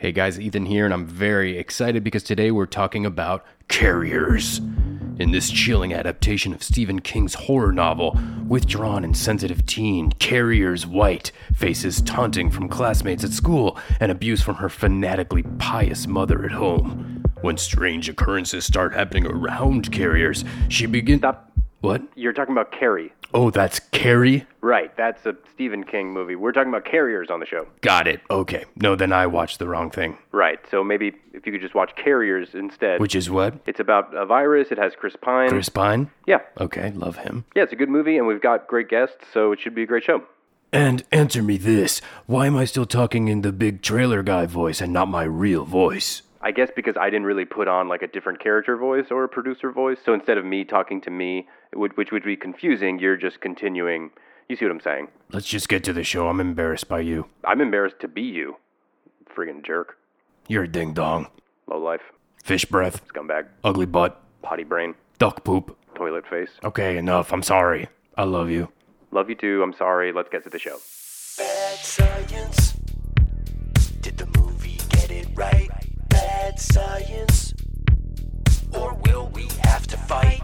Hey guys, Ethan here, and I'm very excited because today we're talking about Carriers. In this chilling adaptation of Stephen King's horror novel, withdrawn and sensitive teen Carriers White faces taunting from classmates at school and abuse from her fanatically pious mother at home. When strange occurrences start happening around Carriers, she begins... Stop. What? You're talking about Carrie. Oh, that's Carrie? Right, that's a Stephen King movie. We're talking about Carriers on the show. Got it. Okay. No, then I watched the wrong thing. Right, so maybe if you could just watch Carriers instead. Which is what? It's about a virus. It has Chris Pine. Chris Pine? Yeah. Okay, love him. Yeah, it's a good movie, and we've got great guests, so it should be a great show. And answer me this. Why am I still talking in the big trailer guy voice and not my real voice? I guess because I didn't really put on like a different character voice or a producer voice. So instead of me talking to me, which would be confusing, you're just continuing. You see what I'm saying? Let's just get to the show. I'm embarrassed by you. I'm embarrassed to be you. Friggin' jerk. You're a ding-dong. Low life. Fish breath. Scumbag. Ugly butt. Potty brain. Duck poop. Toilet face. Okay, enough. I'm sorry. I love you. Love you too. I'm sorry. Let's get to the show. Bad Science. Did the movie get it right? Bad science, or will we have to fight?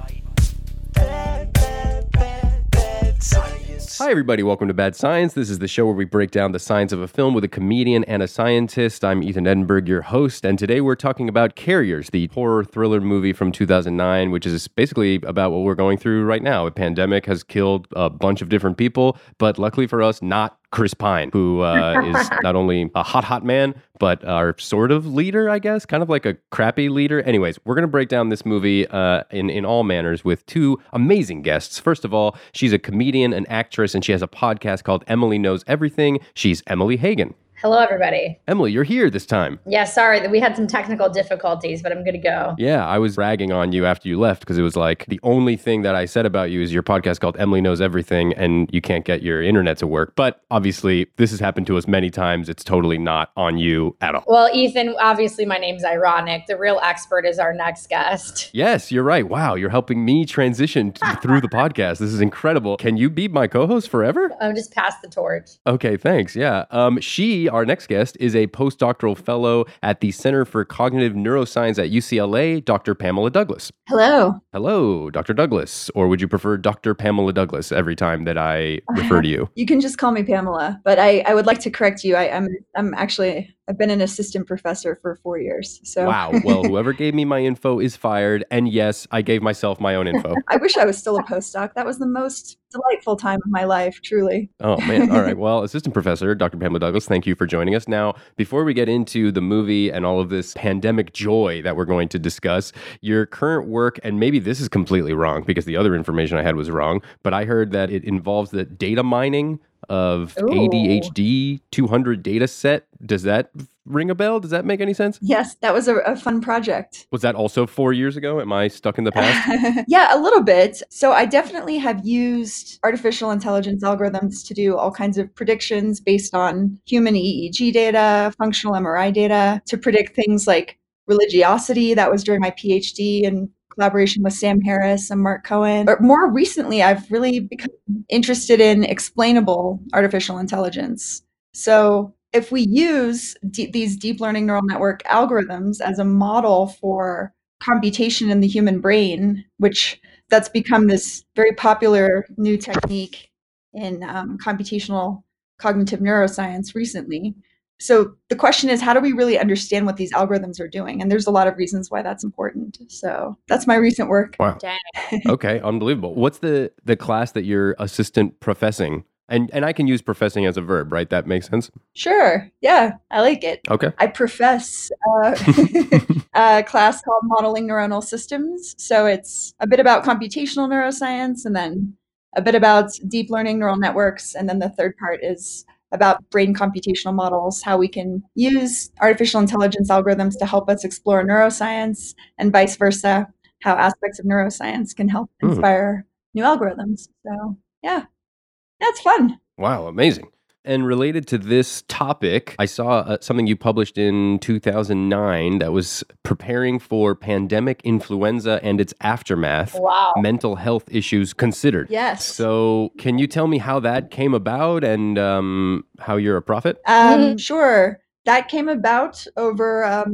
Bad, bad, bad, bad science. Hi everybody, welcome to Bad Science. This is the show where we break down the science of a film with a comedian and a scientist. I'm Ethan Edinburgh, your host, and today we're talking about Carriers, the horror thriller movie from 2009, which is basically about what we're going through right now. A pandemic has killed a bunch of different people, but luckily for us, not Chris Pine, who is not only a hot man, but our sort of leader, I guess, kind of like a crappy leader. Anyways, we're going to break down this movie in all manners with two amazing guests. First of all, she's a comedian, an actress, and she has a podcast called Emily Knows Everything. She's Emily Hagen. Hello, everybody. Emily, you're here this time. Yeah, sorry that we had some technical difficulties, but I'm good to go. Yeah, I was ragging on you after you left because it was like the only thing that I said about you is your podcast called Emily Knows Everything and you can't get your internet to work. But obviously, this has happened to us many times. It's totally not on you at all. Well, Ethan, obviously my name's ironic. The real expert is our next guest. Yes, you're right. Wow, you're helping me transition through the podcast. This is incredible. Can you be my co-host forever? I'm just past the torch. Okay, thanks. Yeah. Our next guest is a postdoctoral fellow at the Center for Cognitive Neuroscience at UCLA, Dr. Pamela Douglas. Hello. Hello, Dr. Douglas. Or would you prefer Dr. Pamela Douglas every time that I refer to you? You can just call me Pamela, but I would like to correct you. I'm actually... I've been an assistant professor for 4 years. So. Wow. Well, whoever gave me my info is fired. And yes, I gave myself my own info. I wish I was still a postdoc. That was the most delightful time of my life, truly. Oh, man. All right. Well, assistant professor, Dr. Pamela Douglas, thank you for joining us. Now, before we get into the movie and all of this pandemic joy that we're going to discuss, your current work, and maybe this is completely wrong because the other information I had was wrong, but I heard that it involves the data mining of ADHD 200 data set. Does that ring a bell? Does that make any sense? Yes, that was a fun project. Was that also 4 years ago? Am I stuck in the past? Yeah, a little bit. So I definitely have used artificial intelligence algorithms to do all kinds of predictions based on human EEG data, functional MRI data, to predict things like religiosity. That was during my PhD and collaboration with Sam Harris and Mark Cohen. But more recently, I've really become interested in explainable artificial intelligence. So if we use these deep learning neural network algorithms as a model for computation in the human brain, which that's become this very popular new technique in computational cognitive neuroscience recently. So the question is, how do we really understand what these algorithms are doing? And there's a lot of reasons why that's important. So that's my recent work. Wow. Okay. Unbelievable. What's the class that you're assistant professing? And I can use professing as a verb, right? That makes sense? Sure. Yeah. I like it. Okay. I profess a class called Modeling Neuronal Systems. So it's a bit about computational neuroscience and then a bit about deep learning neural networks. And then the third part is about brain computational models, how we can use artificial intelligence algorithms to help us explore neuroscience and vice versa, how aspects of neuroscience can help inspire new algorithms. So yeah. That's fun. Wow, amazing. And related to this topic, I saw something you published in 2009 that was preparing for pandemic influenza and its aftermath. Wow. Mental health issues considered. Yes. So can you tell me how that came about and how you're a prophet? Sure. That came about over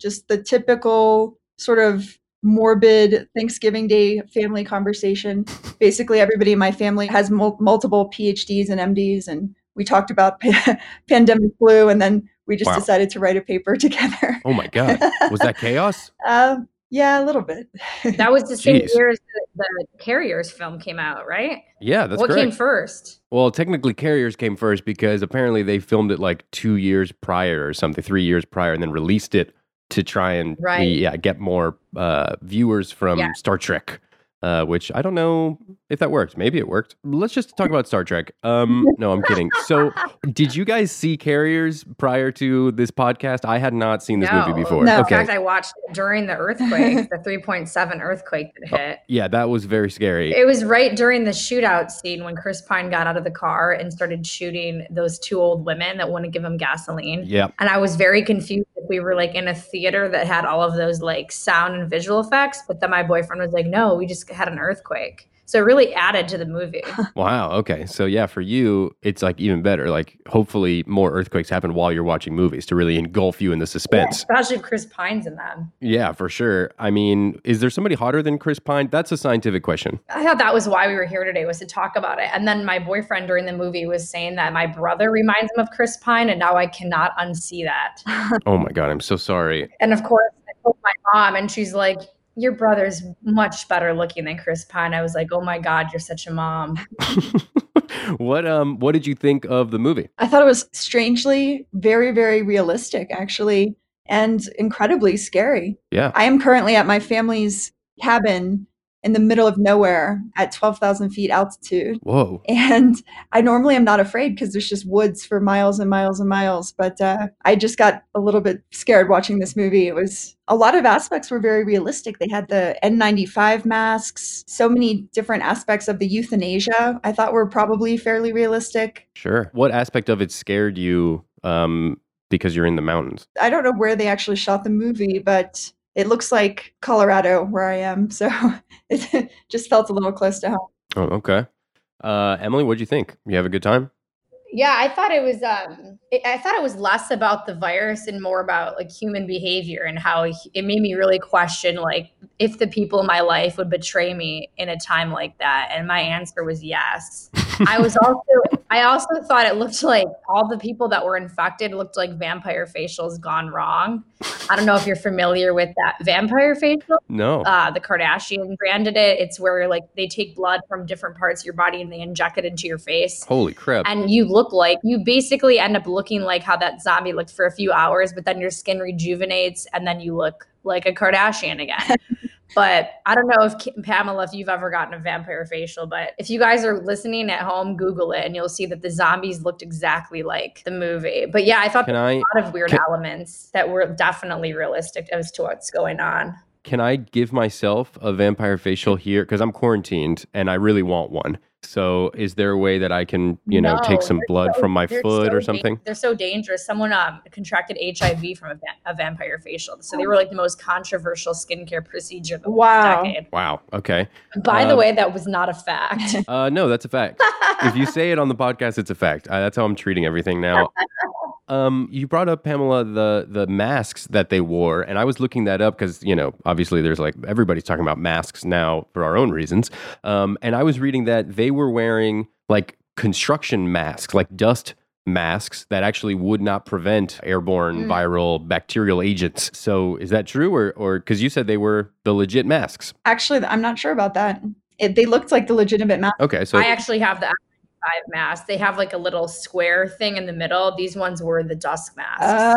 just the typical sort of morbid Thanksgiving Day family conversation. Basically, everybody in my family has multiple PhDs and MDs, and we talked about pandemic flu, and then we just decided to write a paper together. Oh my God. Was that chaos? Yeah, a little bit. That was the same year as the Carriers film came out, right? Yeah, that's correct. What came first? Well, technically Carriers came first because apparently they filmed it like 2 years prior or something, 3 years prior, and then released it to try and get more viewers from Star Trek, which I don't know if that worked. Maybe it worked. Let's just talk about Star Trek. No, I'm kidding. So did you guys see Carriers prior to this podcast? I had not seen this movie before. No. Okay. In fact, I watched it during the earthquake, the 3.7 earthquake that hit. Oh, yeah, that was very scary. It was right during the shootout scene when Chris Pine got out of the car and started shooting those two old women that wouldn't give him gasoline. Yeah. And I was very confused. We were like in a theater that had all of those like sound and visual effects, but then my boyfriend was like, no, we just had an earthquake. So it really added to the movie. Wow. Okay. So yeah, for you, it's like even better. Like hopefully more earthquakes happen while you're watching movies to really engulf you in the suspense. Yeah, especially if Chris Pine's in them. Yeah, for sure. I mean, is there somebody hotter than Chris Pine? That's a scientific question. I thought that was why we were here today, was to talk about it. And then my boyfriend during the movie was saying that my brother reminds him of Chris Pine, and now I cannot unsee that. Oh my God, I'm so sorry. And of course, I told my mom, and she's like, your brother's much better looking than Chris Pine. I was like, oh my God, you're such a mom. What did you think of the movie? I thought it was strangely very, very realistic, actually, and incredibly scary. Yeah. I am currently at my family's cabin in the middle of nowhere at 12,000 feet altitude. Whoa. And I normally am not afraid because there's just woods for miles and miles and miles. But I just got a little bit scared watching this movie. It was a lot of aspects were very realistic. They had the N95 masks, so many different aspects of the euthanasia I thought were probably fairly realistic. Sure. What aspect of it scared you because you're in the mountains? I don't know where they actually shot the movie, but it looks like Colorado where I am. So it just felt a little close to home. Oh, okay. Emily, what'd you think? You have a good time? Yeah, I thought it was less about the virus and more about like human behavior and how it made me really question like if the people in my life would betray me in a time like that. And my answer was yes. I also thought it looked like all the people that were infected looked like vampire facials gone wrong. I don't know if you're familiar with that vampire facial. No. The Kardashian branded it. It's where like they take blood from different parts of your body and they inject it into your face. Holy crap. And you basically end up looking like how that zombie looked for a few hours, but then your skin rejuvenates and then you look like a Kardashian again. But I don't know if, Pamela, if you've ever gotten a vampire facial, but if you guys are listening at home, Google it and you'll see that the zombies looked exactly like the movie. But yeah, I thought there were a lot of weird elements that were definitely realistic as to what's going on. Can I give myself a vampire facial here? Because I'm quarantined and I really want one. So is there a way that I can, take some blood from my foot or something? They're so dangerous. Someone contracted HIV from a vampire facial. So they were like the most controversial skincare procedure of the last decade. Wow. Okay. By the way, that was not a fact. No, that's a fact. If you say it on the podcast, it's a fact. That's how I'm treating everything now. You brought up, Pamela, the masks that they wore, and I was looking that up because, obviously there's like everybody's talking about masks now for our own reasons. And I was reading that they were wearing like construction masks, like dust masks that actually would not prevent airborne viral bacterial agents. So is that true? Or because you said they were the legit masks. Actually, I'm not sure about that. They looked like the legitimate mask. Okay, so I actually have the F95 mask. They have like a little square thing in the middle. These ones were the dust masks.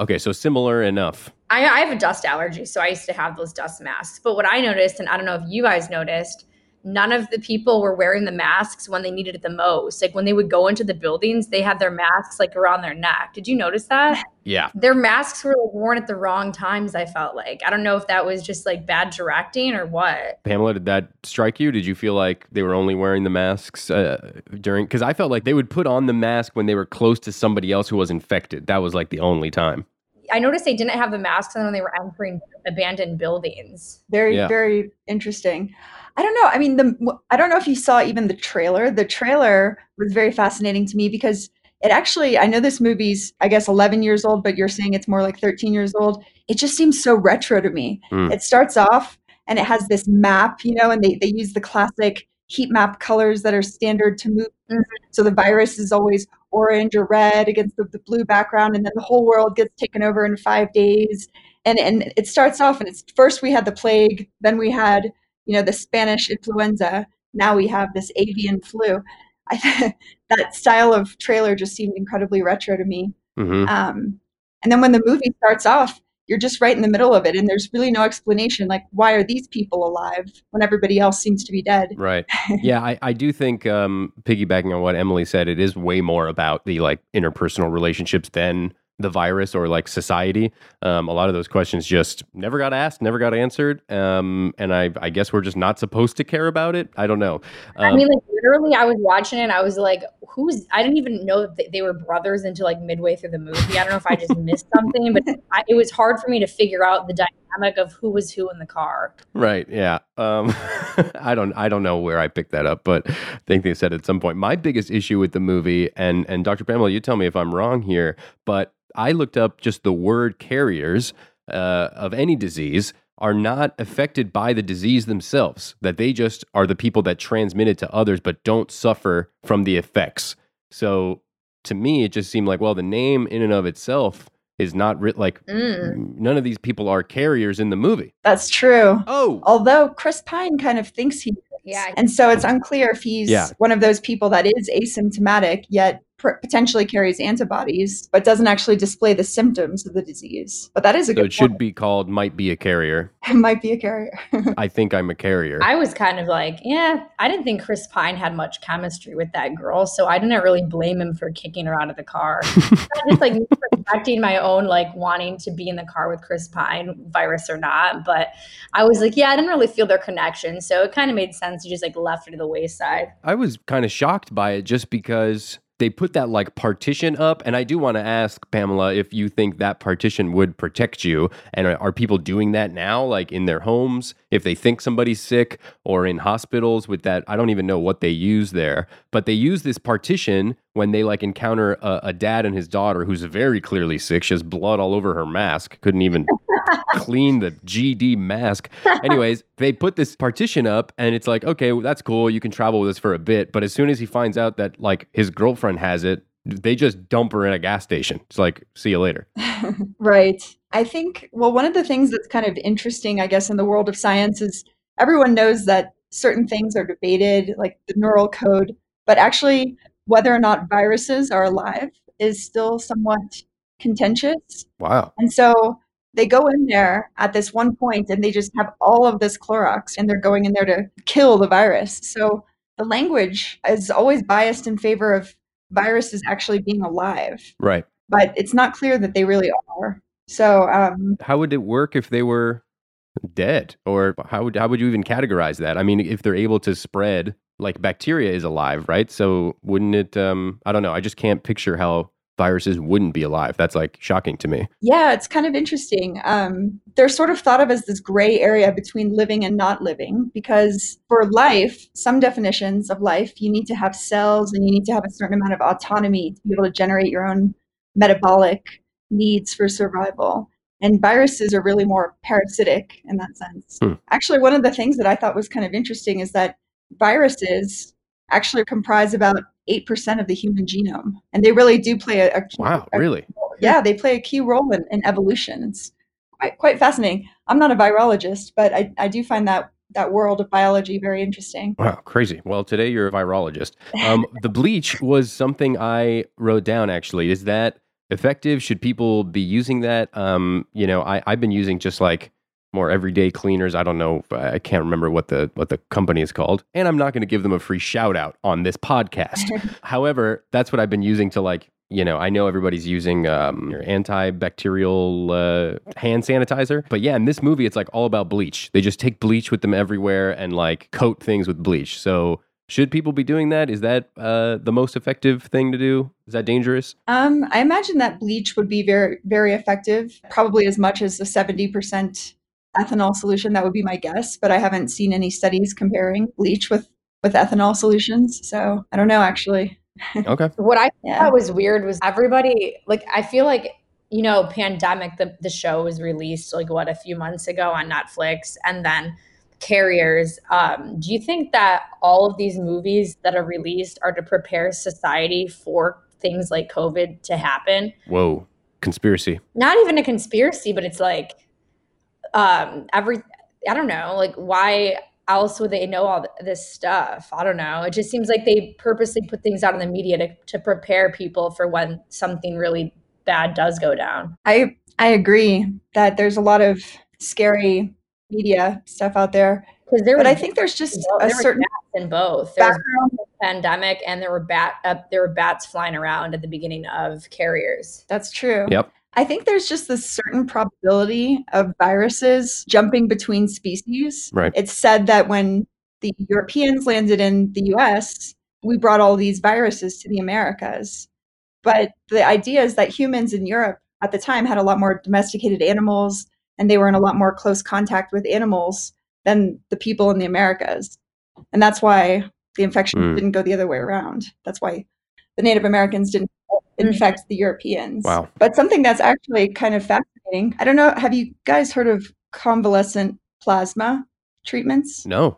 Okay, so similar enough. I have a dust allergy, so I used to have those dust masks. But what I noticed, and I don't know if you guys noticed, none of the people were wearing the masks when they needed it the most. Like when they would go into the buildings, they had their masks like around their neck. Did you notice that? Yeah. Their masks were like worn at the wrong times, I felt like. I don't know if that was just like bad directing or what. Pamela, did that strike you? Did you feel like they were only wearing the masks during? Because I felt like they would put on the mask when they were close to somebody else who was infected. That was like the only time. I noticed they didn't have the masks on when they were entering abandoned buildings. Very interesting. I don't know. I mean, I don't know if you saw even the trailer. The trailer was very fascinating to me because it actually, I know this movie's, I guess, 11 years old, but you're saying it's more like 13 years old. It just seems so retro to me. It starts off and it has this map, you know, and they use the classic heat map colors that are standard to movies. So the virus is always orange or red against the blue background, and then the whole world gets taken over in 5 days. And it starts off, and it's first we had the plague, then we had, you know, the Spanish influenza. Now we have this avian flu. That style of trailer just seemed incredibly retro to me. And then when the movie starts off, you're just right in the middle of it, and there's really no explanation. Like, why are these people alive when everybody else seems to be dead? Right. Yeah, I do think, piggybacking on what Emily said, it is way more about the like interpersonal relationships than the virus or like society. A lot of those questions just never got asked, never got answered. And I guess we're just not supposed to care about it. I don't know. I mean, like literally I was watching it and I was like, I didn't even know that they were brothers until like midway through the movie. I don't know if I just missed something, but it was hard for me to figure out the dynamic of who was who in the car. Right. Yeah. I don't know where I picked that up, but I think they said at some point, my biggest issue with the movie, and Dr. Pamela, you tell me if I'm wrong here, but I looked up just the word carriers of any disease are not affected by the disease themselves, that they just are the people that transmit it to others but don't suffer from the effects. So to me, it just seemed like, well, the name in and of itself is not none of these people are carriers in the movie. That's true. Oh, although Chris Pine kind of thinks he is. Yeah. And so it's unclear if he's one of those people that is asymptomatic, yet potentially carries antibodies, but doesn't actually display the symptoms of the disease. But that is a good point. So it should be called might be a carrier. Might be a carrier. I think I'm a carrier. I was kind of like, I didn't think Chris Pine had much chemistry with that girl, so I didn't really blame him for kicking her out of the car. I just like protecting my own like wanting to be in the car with Chris Pine, virus or not. But I was like, I didn't really feel their connection, so it kind of made sense to just like left it to the wayside. I was kind of shocked by it just because they put that like partition up. And I do want to ask Pamela, if you think that partition would protect you, and are people doing that now, like in their homes, if they think somebody's sick, or in hospitals with that? I don't even know what they use there, but they use this partition when they like encounter a dad and his daughter who's very clearly sick. She has blood all over her mask. Couldn't even clean the GD mask. Anyways, they put this partition up and it's like, okay, well, that's cool. You can travel with us for a bit. But as soon as he finds out that like his girlfriend has it, they just dump her in a gas station. It's like, see you later. Right. I think, well, one of the things that's kind of interesting, I guess, in the world of science is everyone knows that certain things are debated, like the neural code, but actually whether or not viruses are alive is still somewhat contentious. Wow. And so they go in there at this one point and they just have all of this Clorox and they're going in there to kill the virus. So the language is always biased in favor of viruses actually being alive. Right. But it's not clear that they really are. So how would it work if they were dead? Or how would you even categorize that? I mean, if they're able to spread, like bacteria is alive, right? So wouldn't it, I don't know. I just can't picture how viruses wouldn't be alive. That's like shocking to me. Yeah, it's kind of interesting. They're sort of thought of as this gray area between living and not living, because for life, some definitions of life, you need to have cells and you need to have a certain amount of autonomy to be able to generate your own metabolic needs for survival. And viruses are really more parasitic in that sense. Actually, one of the things that I thought was kind of interesting is that viruses actually comprise about 8% of the human genome. And they really do play a key role. Wow, really? Yeah, they play a key role in evolution. It's quite fascinating. I'm not a virologist, but I do find that world of biology very interesting. Wow, crazy. Well, today you're a virologist. The bleach was something I wrote down, actually. Is that effective? Should people be using that? You know, I've been using just like more everyday cleaners. I don't know. I can't remember what the company is called. And I'm not going to give them a free shout out on this podcast. However, that's what I've been using to, like, you know, I know everybody's using your antibacterial hand sanitizer. But yeah, in this movie, it's like all about bleach. They just take bleach with them everywhere and like coat things with bleach. So should people be doing that? Is that the most effective thing to do? Is that dangerous? I imagine that bleach would be very, very effective, probably as much as the 70% ethanol solution. That would be my guess, but I haven't seen any studies comparing bleach with ethanol solutions. So I don't know, actually. Okay. What I thought was weird was everybody, like, I feel like, you know, Pandemic, the show was released like a few months ago on Netflix, and then Carriers. Do you think that all of these movies that are released are to prepare society for things like COVID to happen? Whoa. Conspiracy. Not even a conspiracy, but it's like, I don't know, like, why else would they know all this stuff? I don't know. It just seems like they purposely put things out in the media to prepare people for when something really bad does go down. I agree that there's a lot of scary media stuff out there. But I think there's just a certain in both. There was a pandemic, and there were bats flying around at the beginning of Carriers. That's true. Yep. I think there's just this certain probability of viruses jumping between species. Right. It's said that when the Europeans landed in the US, we brought all these viruses to the Americas. But the idea is that humans in Europe at the time had a lot more domesticated animals, and they were in a lot more close contact with animals than the people in the Americas. And that's why the infection didn't go the other way around. That's why the Native Americans didn't infect the Europeans. Wow. But something that's actually kind of fascinating. I don't know. Have you guys heard of convalescent plasma treatments? No.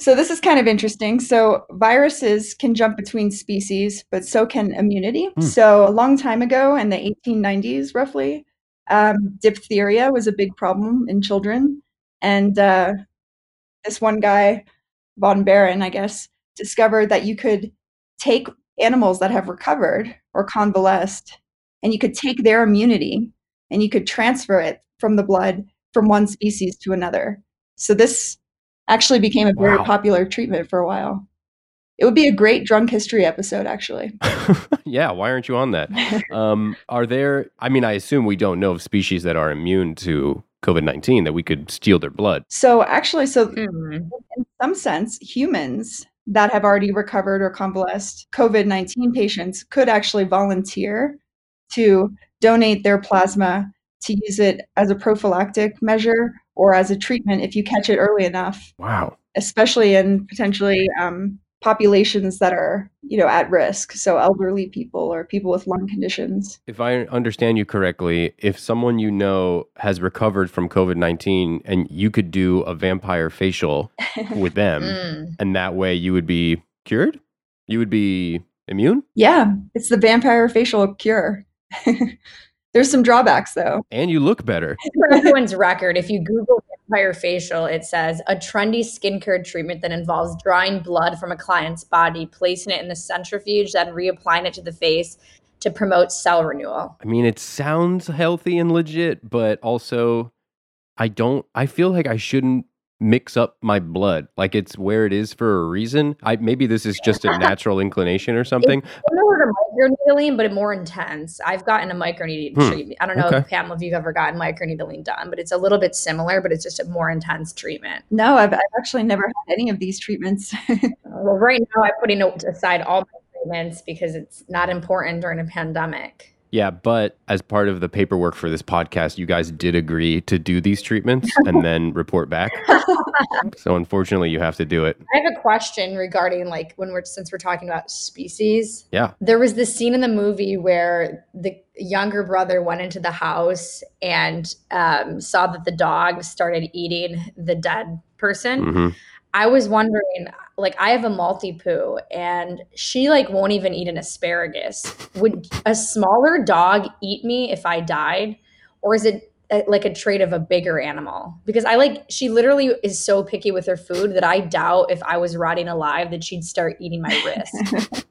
So this is kind of interesting. So viruses can jump between species, but so can immunity. So a long time ago, in the 1890s, roughly, diphtheria was a big problem in children. And this one guy, von Baron, I guess, discovered that you could take animals that have recovered or convalesced, and you could take their immunity and you could transfer it from the blood from one species to another. So this actually became a very popular treatment for a while. It would be a great drunk history episode, actually. Yeah. Why aren't you on that? Are there, I mean, I assume we don't know of species that are immune to COVID-19 that we could steal their blood. So actually, in some sense, humans that have already recovered or convalesced COVID-19 patients could actually volunteer to donate their plasma to use it as a prophylactic measure or as a treatment if you catch it early enough. Wow. Especially in potentially populations that are, you know, at risk. So elderly people or people with lung conditions. If I understand you correctly, if someone you know has recovered from COVID-19 and you could do a vampire facial with them and that way you would be cured? You would be immune? Yeah. It's the vampire facial cure. There's some drawbacks though. And you look better. For everyone's record, if you Google vampire facial, it says a trendy skincare treatment that involves drawing blood from a client's body, placing it in the centrifuge, then reapplying it to the face to promote cell renewal. I mean, it sounds healthy and legit, but also I feel like I shouldn't mix up my blood. Like, it's where it is for a reason. Maybe this is just a natural inclination or something. It's similar to microneedling, but more intense. I've gotten a microneedling treatment. I don't know, if, Pam, if you've ever gotten microneedling done, but it's a little bit similar, but it's just a more intense treatment. No, I've actually never had any of these treatments. Well, right now I'm putting aside all my treatments because it's not important during a pandemic. Yeah, but as part of the paperwork for this podcast, you guys did agree to do these treatments and then report back. So unfortunately, you have to do it. I have a question regarding, like, since we're talking about species. Yeah. There was this scene in the movie where the younger brother went into the house and saw that the dog started eating the dead person. I was wondering, like I have a Maltese poo and she like won't even eat an asparagus. Would a smaller dog eat me if I died? Or is it like a trait of a bigger animal? Because I like, she literally is so picky with her food that I doubt if I was rotting alive that she'd start eating my wrist.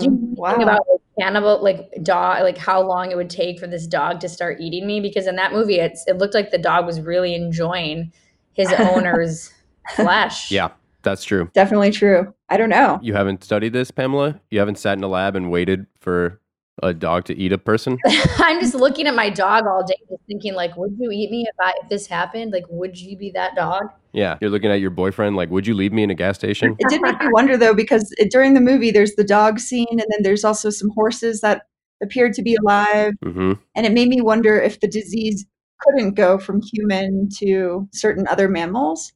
Think about like, cannibal, like dog, like how long it would take for this dog to start eating me? Because in that movie, it looked like the dog was really enjoying his owner's flesh. Yeah, that's true. Definitely true. I don't know. You haven't studied this, Pamela? You haven't sat in a lab and waited for a dog to eat a person? I'm just looking at my dog all day just thinking like, would you eat me if this happened? Like, would you be that dog? Yeah. You're looking at your boyfriend like, would you leave me in a gas station? It did make me wonder though, because during the movie, there's the dog scene and then there's also some horses that appeared to be alive. Mm-hmm. And it made me wonder if the disease couldn't go from human to certain other mammals.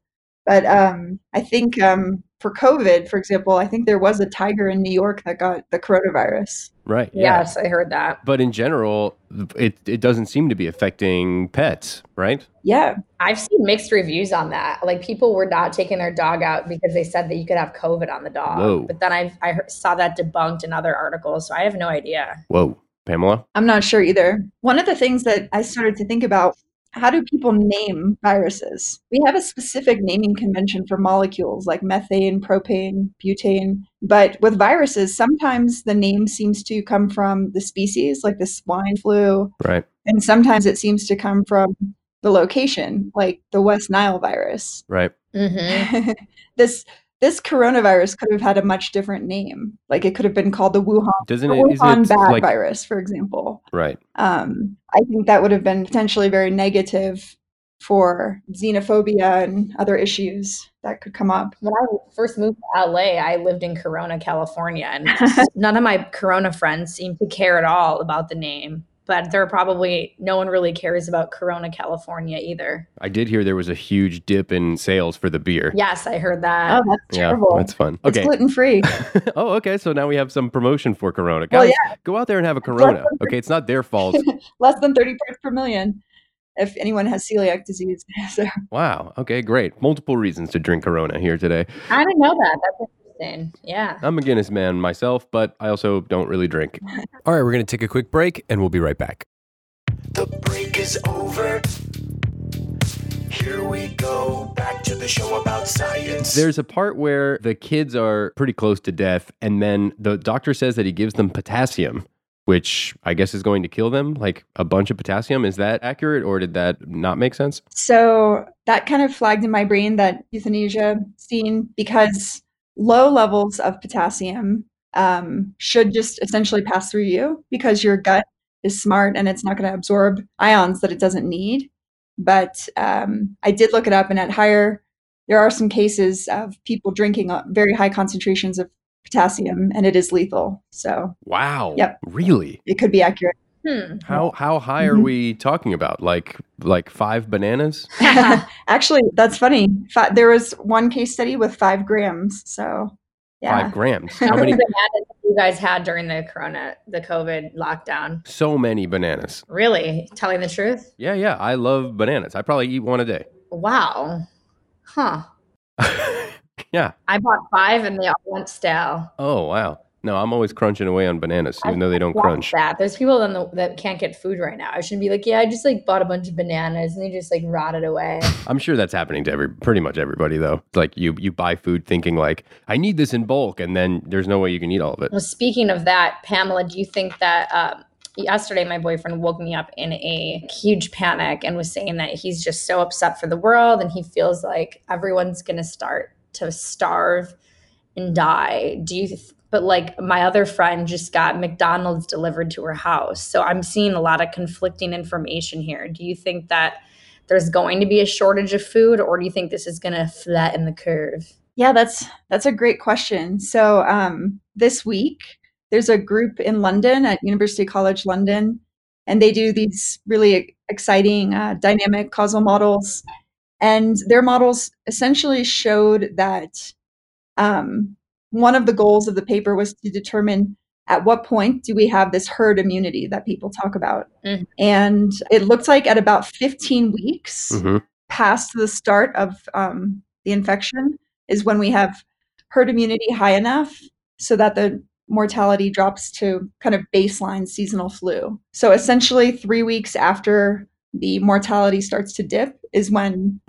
But I think for COVID, for example, I think there was a tiger in New York that got the coronavirus. Right. Yeah. Yes, I heard that. But in general, it doesn't seem to be affecting pets, right? Yeah. I've seen mixed reviews on that. Like people were not taking their dog out because they said that you could have COVID on the dog. Whoa. But then I saw that debunked in other articles. So I have no idea. Whoa. Pamela? I'm not sure either. One of the things that I started to think about, how do people name viruses? We have a specific naming convention for molecules like methane, propane, butane. But with viruses, sometimes the name seems to come from the species, like the swine flu. Right. And sometimes it seems to come from the location, like the West Nile virus. Right. Mm-hmm. This coronavirus could have had a much different name. Like it could have been called the Wuhan bad virus, for example. Right. I think that would have been potentially very negative for xenophobia and other issues that could come up. When I first moved to LA, I lived in Corona, California, and none of my Corona friends seemed to care at all about the name. But there are probably no one really cares about Corona, California either. I did hear there was a huge dip in sales for the beer. Yes, I heard that. Oh, that's terrible. Yeah, that's fun. Okay. It's gluten-free. Oh, okay. So now we have some promotion for Corona. Guys, Go out there and have a Corona. Okay, it's not their fault. Less than 30 parts per million if anyone has celiac disease. So. Wow. Okay, great. Multiple reasons to drink Corona here today. I didn't know that. That's interesting. Yeah. I'm a Guinness man myself, but I also don't really drink. All right, we're going to take a quick break and we'll be right back. The break is over. Here we go back to the show about science. There's a part where the kids are pretty close to death and then the doctor says that he gives them potassium, which I guess is going to kill them, like a bunch of potassium. Is that accurate or did that not make sense? So that kind of flagged in my brain that euthanasia scene because low levels of potassium should just essentially pass through you because your gut is smart and it's not going to absorb ions that it doesn't need. But I did look it up and there are some cases of people drinking very high concentrations of potassium and it is lethal. So. Wow. Yep. Really? It could be accurate. How high are we talking about? Like 5 bananas? Actually, that's funny. There was one case study with 5 grams. So, yeah. 5 grams. How many bananas have you guys had during the COVID lockdown? So many bananas. Really? Telling the truth? Yeah, yeah. I love bananas. I probably eat one a day. Wow. Huh. Yeah. I bought 5 and they all went stale. Oh, wow. No, I'm always crunching away on bananas, even though they don't crunch. That. There's people that can't get food right now. I shouldn't be like, yeah, I just like bought a bunch of bananas and they just like rotted away. I'm sure that's happening to pretty much everybody though. Like you buy food thinking like, I need this in bulk and then there's no way you can eat all of it. Well, speaking of that, Pamela, do you think that yesterday my boyfriend woke me up in a huge panic and was saying that he's just so upset for the world and he feels like everyone's going to start to starve and die. But like my other friend just got McDonald's delivered to her house. So I'm seeing a lot of conflicting information here. Do you think that there's going to be a shortage of food or do you think this is going to flatten the curve? Yeah, that's a great question. So this week, there's a group in London at University College London, and they do these really exciting dynamic causal models. And their models essentially showed that one of the goals of the paper was to determine at what point do we have this herd immunity that people talk about. Mm-hmm. And it looked like at about 15 weeks past the start of the infection is when we have herd immunity high enough so that the mortality drops to kind of baseline seasonal flu. So essentially 3 weeks after the mortality starts to dip is when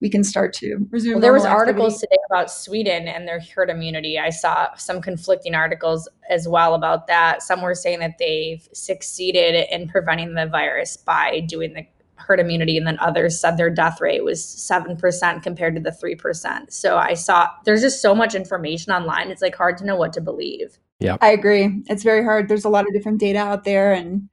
we can start to resume. Well, there was articles today about Sweden and their herd immunity. I saw some conflicting articles as well about that. Some were saying that they've succeeded in preventing the virus by doing the herd immunity, and then others said their death rate was 7% compared to the 3%. So I saw there's just so much information online. It's like hard to know what to believe. Yeah, I agree. It's very hard. There's a lot of different data out there, and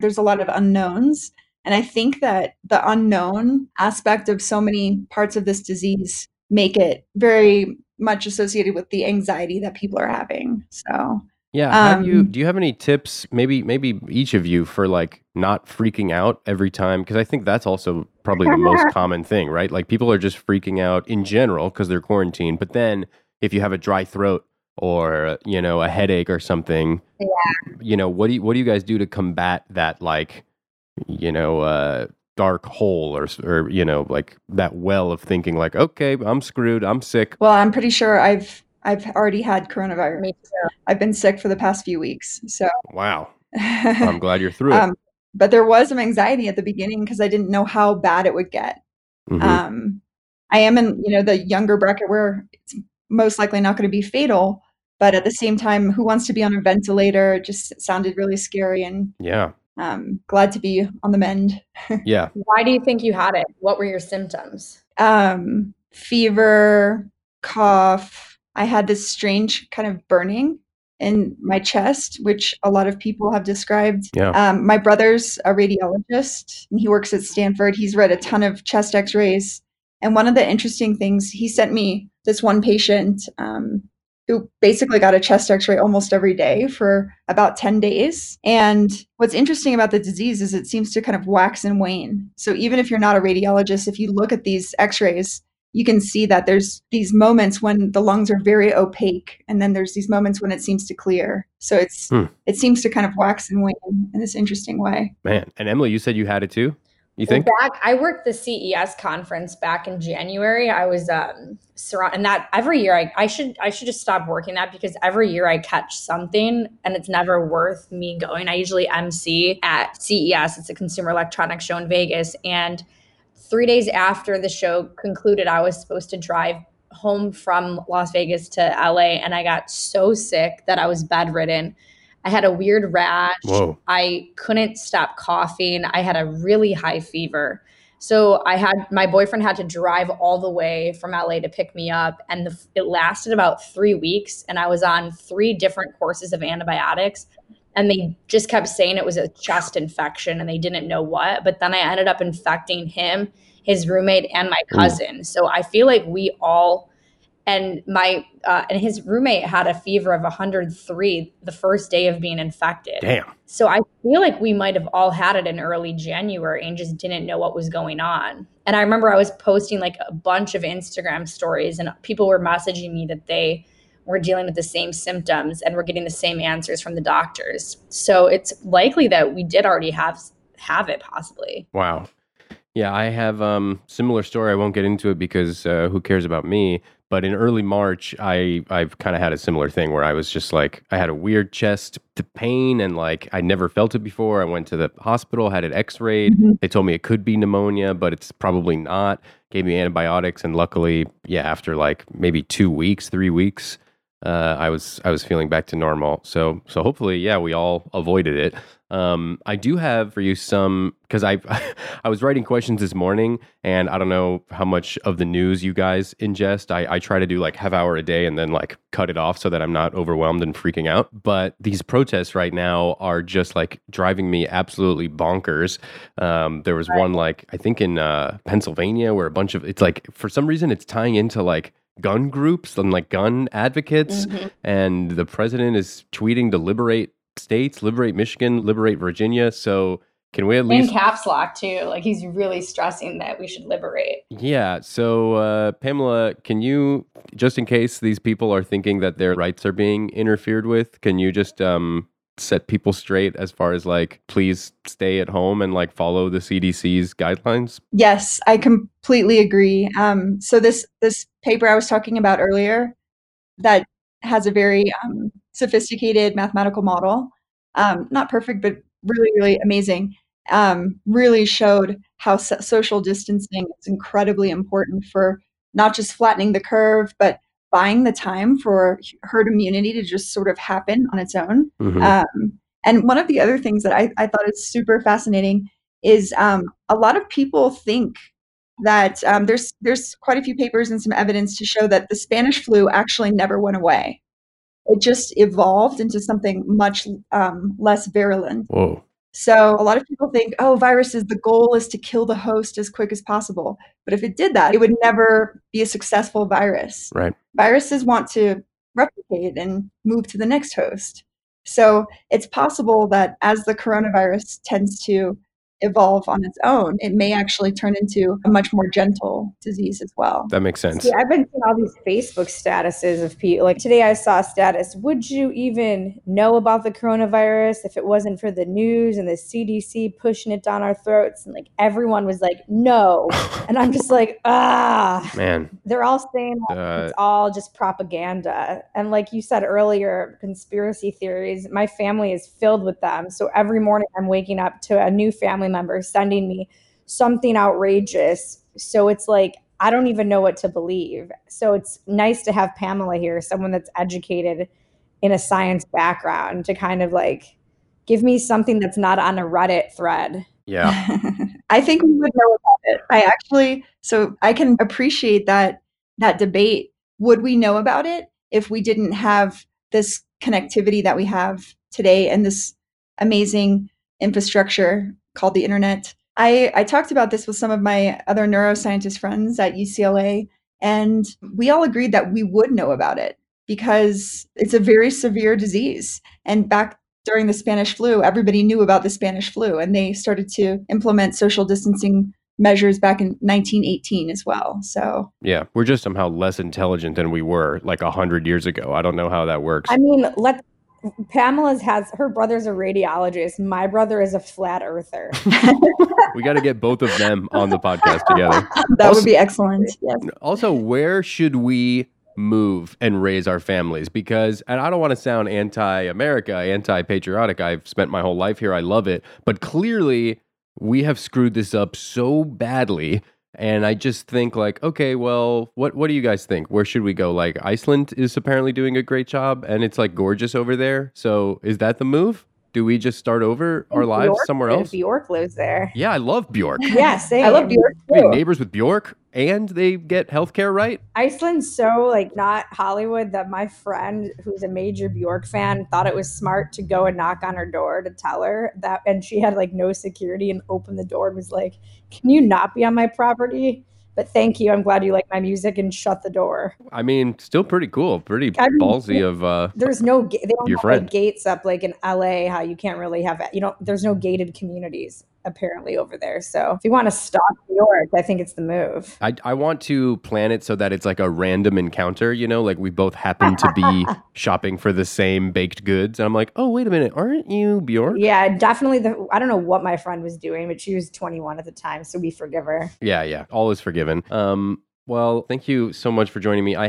there's a lot of unknowns. And I think that the unknown aspect of so many parts of this disease make it very much associated with the anxiety that people are having. So yeah. Do you have any tips, maybe each of you, for like not freaking out every time? Because I think that's also probably the most common thing, right? Like people are just freaking out in general because they're quarantined. But then if you have a dry throat or, you know, a headache or something, you know, what do you guys do to combat that, like, you know, dark hole or, you know, like that well of thinking like, okay, I'm screwed, I'm sick? Well, I'm pretty sure I've already had coronavirus. Me too. I've been sick for the past few weeks. So wow, I'm glad you're through it. But there was some anxiety at the beginning because I didn't know how bad it would get. Mm-hmm. I am in, you know, the younger bracket where it's most likely not going to be fatal, but at the same time, who wants to be on a ventilator? It just sounded really scary. And yeah, glad to be on the mend. Yeah. Why do you think you had it? What were your symptoms? Fever, cough. I had this strange kind of burning in my chest, which a lot of people have described. Yeah. My brother's a radiologist, and he works at Stanford. He's read a ton of chest x-rays. And one of the interesting things, he sent me this one patient who basically got a chest x-ray almost every day for about 10 days. And what's interesting about the disease is it seems to kind of wax and wane. So even if you're not a radiologist, if you look at these x-rays, you can see that there's these moments when the lungs are very opaque, and then there's these moments when it seems to clear. So it seems to kind of wax and wane in this interesting way. Man. And Emily, you said you had it too, you think? I worked the CES conference back in January. I was surrounded, and that every year I should just stop working that, because every year I catch something and it's never worth me going. I usually MC at CES. It's a consumer electronics show in Vegas, and 3 days after the show concluded, I was supposed to drive home from Las Vegas to LA, and I got so sick that I was bedridden. I had a weird rash. Whoa. I couldn't stop coughing. I had a really high fever. So my boyfriend had to drive all the way from LA to pick me up, and it lasted about 3 weeks, and I was on 3 different courses of antibiotics. And they just kept saying it was a chest infection, and they didn't know what. But then I ended up infecting him, his roommate, and my cousin. So I feel like we all, and my and his roommate had a fever of 103 the first day of being infected. Damn. So I feel like we might have all had it in early January and just didn't know what was going on. And I remember I was posting like a bunch of Instagram stories, and people were messaging me that we're dealing with the same symptoms and we're getting the same answers from the doctors. So it's likely that we did already have it possibly. Wow. Yeah, I have similar story. I won't get into it because who cares about me? But in early March, I've kind of had a similar thing where I was just like, I had a weird chest pain, and like, I never felt it before. I went to the hospital, had it x-rayed. Mm-hmm. They told me it could be pneumonia, but it's probably not. Gave me antibiotics. And luckily, yeah, after like maybe 2 weeks, 3 weeks, I was feeling back to normal. So hopefully, yeah, we all avoided it. I do have for you some, because I was writing questions this morning, and I don't know how much of the news you guys ingest. I try to do like half hour a day and then like cut it off so that I'm not overwhelmed and freaking out. But these protests right now are just like driving me absolutely bonkers. There was one like, I think in Pennsylvania, where a bunch of, it's like, for some reason it's tying into like gun groups and like gun advocates. Mm-hmm. And the president is tweeting to liberate states, liberate Michigan, liberate Virginia. So can we at least, in caps lock too, like he's really stressing that we should liberate. Yeah. So Pamela, can you, just in case these people are thinking that their rights are being interfered with, can you just set people straight as far as like, please stay at home and like follow the CDC's guidelines? Yes, I completely agree. So this paper I was talking about earlier that has a very sophisticated mathematical model, not perfect, but really, really amazing, really showed how social distancing is incredibly important for not just flattening the curve, but buying the time for herd immunity to just sort of happen on its own. Mm-hmm. And one of the other things that I thought is super fascinating is a lot of people think that there's quite a few papers and some evidence to show that the Spanish flu actually never went away. It just evolved into something much less virulent. Whoa. So a lot of people think, oh, viruses, the goal is to kill the host as quick as possible. But if it did that, it would never be a successful virus. Right. Viruses want to replicate and move to the next host. So it's possible that as the coronavirus tends to evolve on its own, it may actually turn into a much more gentle disease as well. That makes sense. See, I've been seeing all these Facebook statuses of people. Like today I saw a status, would you even know about the coronavirus if it wasn't for the news and the CDC pushing it down our throats? And like everyone was like, no. And I'm just like, man, they're all saying it's all just propaganda. And like you said earlier, conspiracy theories, my family is filled with them. So every morning I'm waking up to a new family member sending me something outrageous. So it's like, I don't even know what to believe. So it's nice to have Pamela here, someone that's educated in a science background, to kind of like give me something that's not on a Reddit thread. Yeah. I think we would know about it. So I can appreciate that debate. Would we know about it if we didn't have this connectivity that we have today and this amazing infrastructure called the internet? I talked about this with some of my other neuroscientist friends at UCLA, and we all agreed that we would know about it because it's a very severe disease. And back during the Spanish flu, everybody knew about the Spanish flu, and they started to implement social distancing measures back in 1918 as well. So yeah, we're just somehow less intelligent than we were like 100 years ago. I don't know how that works. I mean, Pamela's has, her brother's a radiologist. My brother is a flat earther. We got to get both of them on the podcast together. That would be excellent. Yes. Also, where should we move and raise our families? Because, and I don't want to sound anti-America, anti-patriotic. I've spent my whole life here. I love it. But clearly, we have screwed this up so badly. And I just think like, okay, well, what do you guys think? Where should we go? Like Iceland is apparently doing a great job and it's like gorgeous over there. So is that the move? Do we just start over our lives somewhere else? Bjork lives there. Yeah, I love Bjork. Yeah, same. I love Bjork too. We have neighbors with Bjork and they get healthcare right. Iceland's so like not Hollywood that my friend who's a major Bjork fan thought it was smart to go and knock on her door to tell her that, and she had like no security and opened the door and was like, can you not be on my property? But thank you. I'm glad you like my music, and shut the door. I mean, still pretty cool. Pretty ballsy of there's no they don't have like gates up like in LA, how you can't really have, there's no gated communities apparently over there. So if you want to stalk New York, I think it's the move. I want to plan it so that it's like a random encounter, like we both happen to be shopping for the same baked goods. And I'm like, oh, wait a minute. Aren't you Bjork? Yeah, definitely. I don't know what my friend was doing, but she was 21 at the time. So we forgive her. Yeah. All is forgiven. Well, thank you so much for joining me. I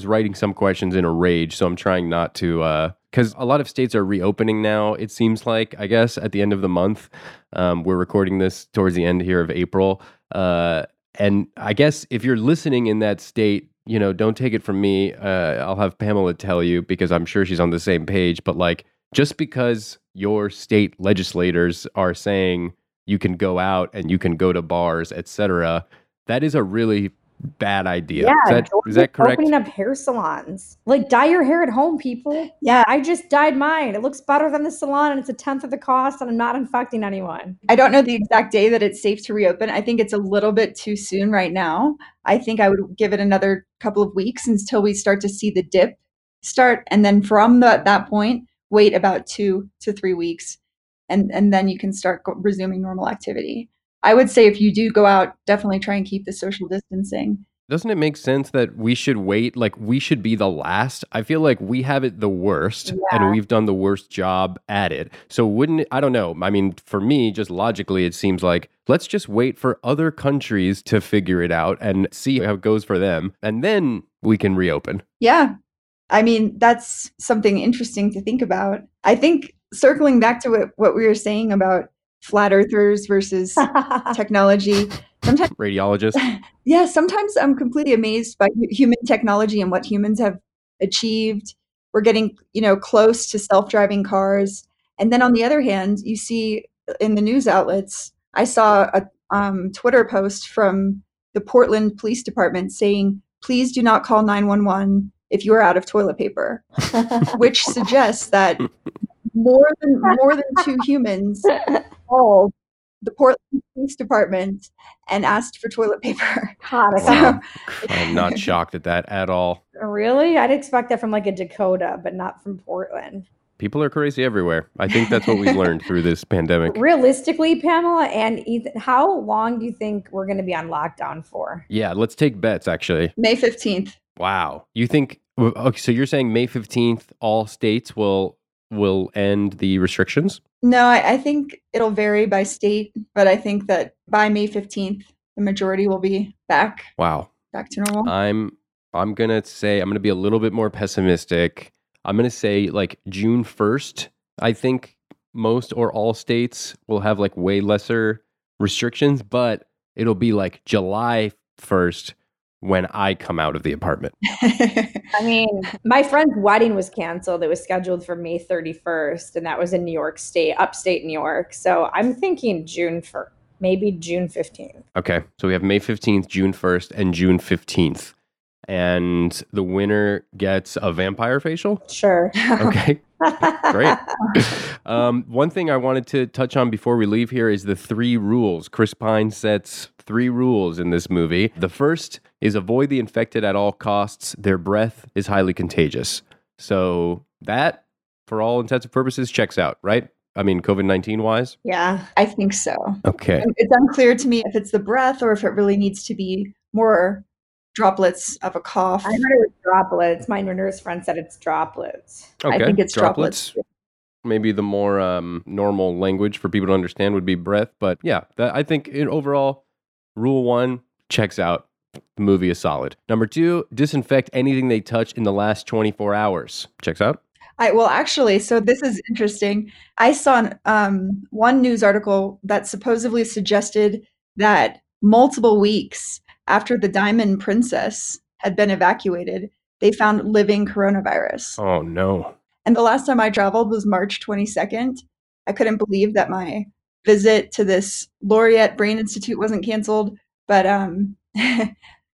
was writing some questions in a rage, so I'm trying not to, because a lot of states are reopening now, it seems like, I guess, at the end of the month. We're recording this towards the end here of April. And I guess if you're listening in that state, don't take it from me. I'll have Pamela tell you because I'm sure she's on the same page. But like, just because your state legislators are saying you can go out and you can go to bars, etc. That is a really bad idea. Yeah, is that correct? Opening up hair salons. Like, dye your hair at home, people. Yeah. I just dyed mine. It looks better than the salon, and it's 1/10 of the cost, and I'm not infecting anyone. I don't know the exact day that it's safe to reopen. I think it's a little bit too soon right now. I think I would give it another couple of weeks until we start to see the dip start. And then from that point, wait about 2 to 3 weeks. And then you can start resuming normal activity. I would say if you do go out, definitely try and keep the social distancing. Doesn't it make sense that we should wait? Like, we should be the last. I feel like we have it the worst, and we've done the worst job at it. So I don't know. I mean, for me, just logically, it seems like let's just wait for other countries to figure it out and see how it goes for them. And then we can reopen. Yeah. I mean, that's something interesting to think about. I think circling back to what we were saying about flat earthers versus technology, sometimes radiologists. Yeah. Sometimes I'm completely amazed by human technology and what humans have achieved. We're getting, close to self-driving cars. And then on the other hand, you see in the news outlets, I saw a Twitter post from the Portland Police Department saying, please do not call 911 if you are out of toilet paper, which suggests that more than two humans called the Portland Police Department and asked for toilet paper. God, I'm not shocked at that at all. Really? I'd expect that from like a Dakota, but not from Portland. People are crazy everywhere. I think that's what we've learned through this pandemic. Realistically, Pamela and Ethan, how long do you think we're going to be on lockdown for? Yeah, let's take bets, actually. May 15th. Wow. You think, okay, so you're saying May 15th, all states will end the restrictions? No, I think it'll vary by state, but I think that by May 15th, the majority will be back. Wow. Back to normal. I'm going to say, I'm going to be a little bit more pessimistic. I'm going to say like June 1st, I think most or all states will have like way lesser restrictions, but it'll be like July 1st when I come out of the apartment. I mean, my friend's wedding was canceled. It was scheduled for May 31st, and that was in New York State, upstate New York. So I'm thinking June 1st, maybe June 15th. Okay. So we have May 15th, June 1st, and June 15th. And the winner gets a vampire facial? Sure. Okay. Great. One thing I wanted to touch on before we leave here is the three rules. Chris Pine sets three rules in this movie. The first is avoid the infected at all costs. Their breath is highly contagious. So that, for all intents and purposes, checks out, right? I mean, COVID-19 wise? Yeah, I think so. Okay. It's unclear to me if it's the breath or if it really needs to be more droplets of a cough. I heard it was droplets. My nurse friend said it's droplets. Okay. I think it's droplets. Maybe the more normal language for people to understand would be breath. But yeah, I think overall, rule one checks out. The movie is solid. Number two, disinfect anything they touch in the last 24 hours. Checks out. Well, actually, so this is interesting. I saw one news article that supposedly suggested that multiple weeks after the Diamond Princess had been evacuated, they found living coronavirus. Oh, no. And the last time I traveled was March 22nd. I couldn't believe that my visit to this Laureate Brain Institute wasn't canceled, but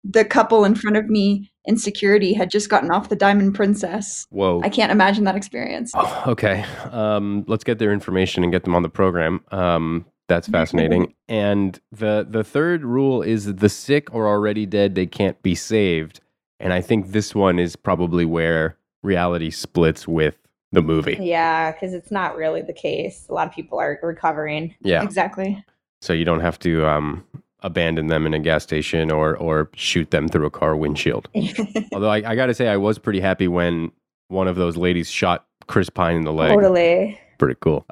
the couple in front of me in security had just gotten off the Diamond Princess. Whoa. I can't imagine that experience. Oh, okay. Let's get their information and get them on the program. That's fascinating. And the third rule is the sick are already dead. They can't be saved. And I think this one is probably where reality splits with the movie. Yeah, because it's not really the case. A lot of people are recovering. Yeah, exactly. So you don't have to abandon them in a gas station or shoot them through a car windshield. Although I got to say, I was pretty happy when one of those ladies shot Chris Pine in the leg. Totally. Pretty cool.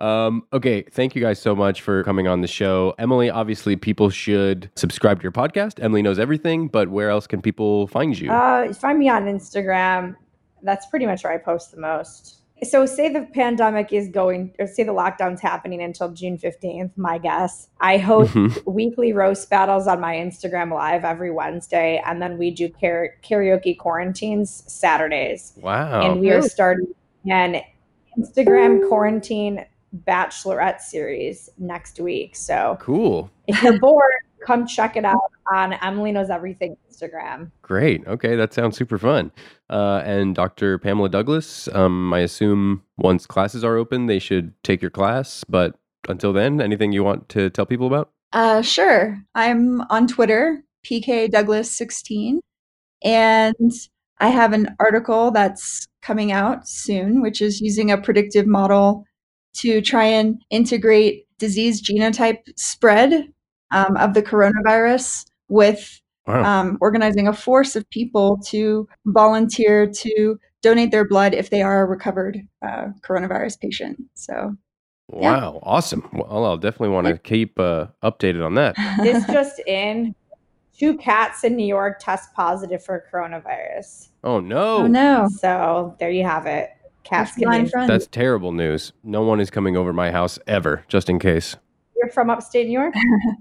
Okay. Thank you guys so much for coming on the show. Emily, obviously people should subscribe to your podcast. Emily Knows Everything, but where else can people find you? Find me on Instagram. That's pretty much where I post the most. So say the pandemic is going, or say the lockdown's happening until June 15th, my guess. I host weekly roast battles on my Instagram Live every Wednesday, and then we do karaoke quarantines Saturdays. Wow. And we are starting an Instagram quarantine bachelorette series next week. So cool. If you're bored, come check it out on Emily Knows Everything Instagram. Great. Okay. That sounds super fun. And Dr. Pamela Douglas, I assume once classes are open, they should take your class. But until then, anything you want to tell people about? Sure. I'm on Twitter, PKDouglas16. And I have an article that's coming out soon, which is using a predictive model to try and integrate disease genotype spread of the coronavirus with organizing a force of people to volunteer to donate their blood if they are a recovered coronavirus patient. So. Wow. Yeah. Awesome. Well, I'll definitely want to keep updated on that. This just in. Two cats in New York test positive for coronavirus. Oh, no. Oh, no. So there you have it. Cats can be friends. That's terrible news. No one is coming over my house ever, just in case. You're from upstate New York?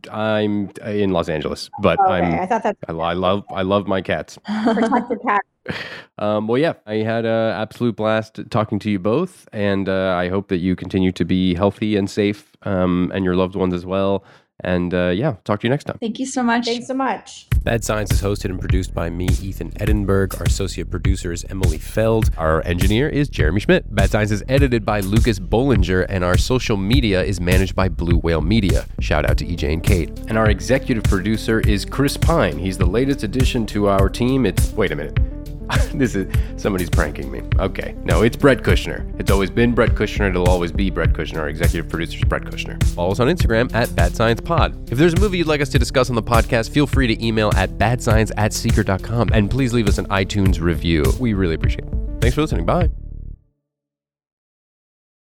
I'm in Los Angeles, but okay. I thought that's... I love my cats. Protect your cats. Well, yeah, I had an absolute blast talking to you both, and I hope that you continue to be healthy and safe, and your loved ones as well. And yeah, talk to you next time. Thank you so much. Thanks so much. Bad Science is hosted and produced by me, Ethan Edinburgh. Our associate producer is Emily Feld. Our engineer is Jeremy Schmidt. Bad Science is edited by Lucas Bollinger, and our social media is managed by Blue Whale Media. Shout out to EJ and Kate. And our executive producer is Chris Pine. He's the latest addition to our team. It's, wait a minute. This is, somebody's pranking me. Okay. No, it's Brett Kushner. It's always been Brett Kushner. It'll always be Brett Kushner. Our executive producer is Brett Kushner. Follow us on Instagram at Bad Science Pod. If there's a movie you'd like us to discuss on the podcast, feel free to email at badscience@seeker.com. And please leave us an iTunes review. We really appreciate it. Thanks for listening. Bye.